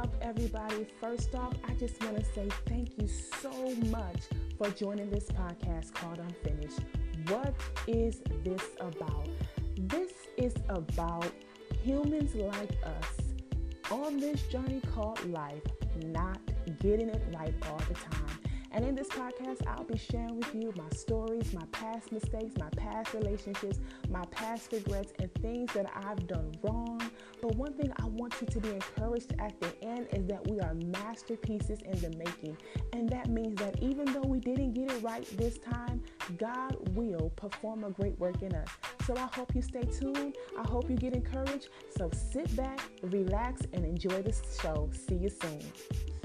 up, everybody? First off, I just want to say thank you so much for joining this podcast called Unfinished. What is this about? This is about humans like us on this journey called life, not getting it right all the time. And in this podcast, I'll be sharing with you my stories, my past mistakes, my past relationships, my past regrets, and things that I've done wrong. But one thing I want you to be encouraged at the end is that we are masterpieces in the making. And that means that even though we didn't get it right this time, God will perform a great work in us. So I hope you stay tuned. I hope you get encouraged. So sit back, relax, and enjoy this show. See you soon.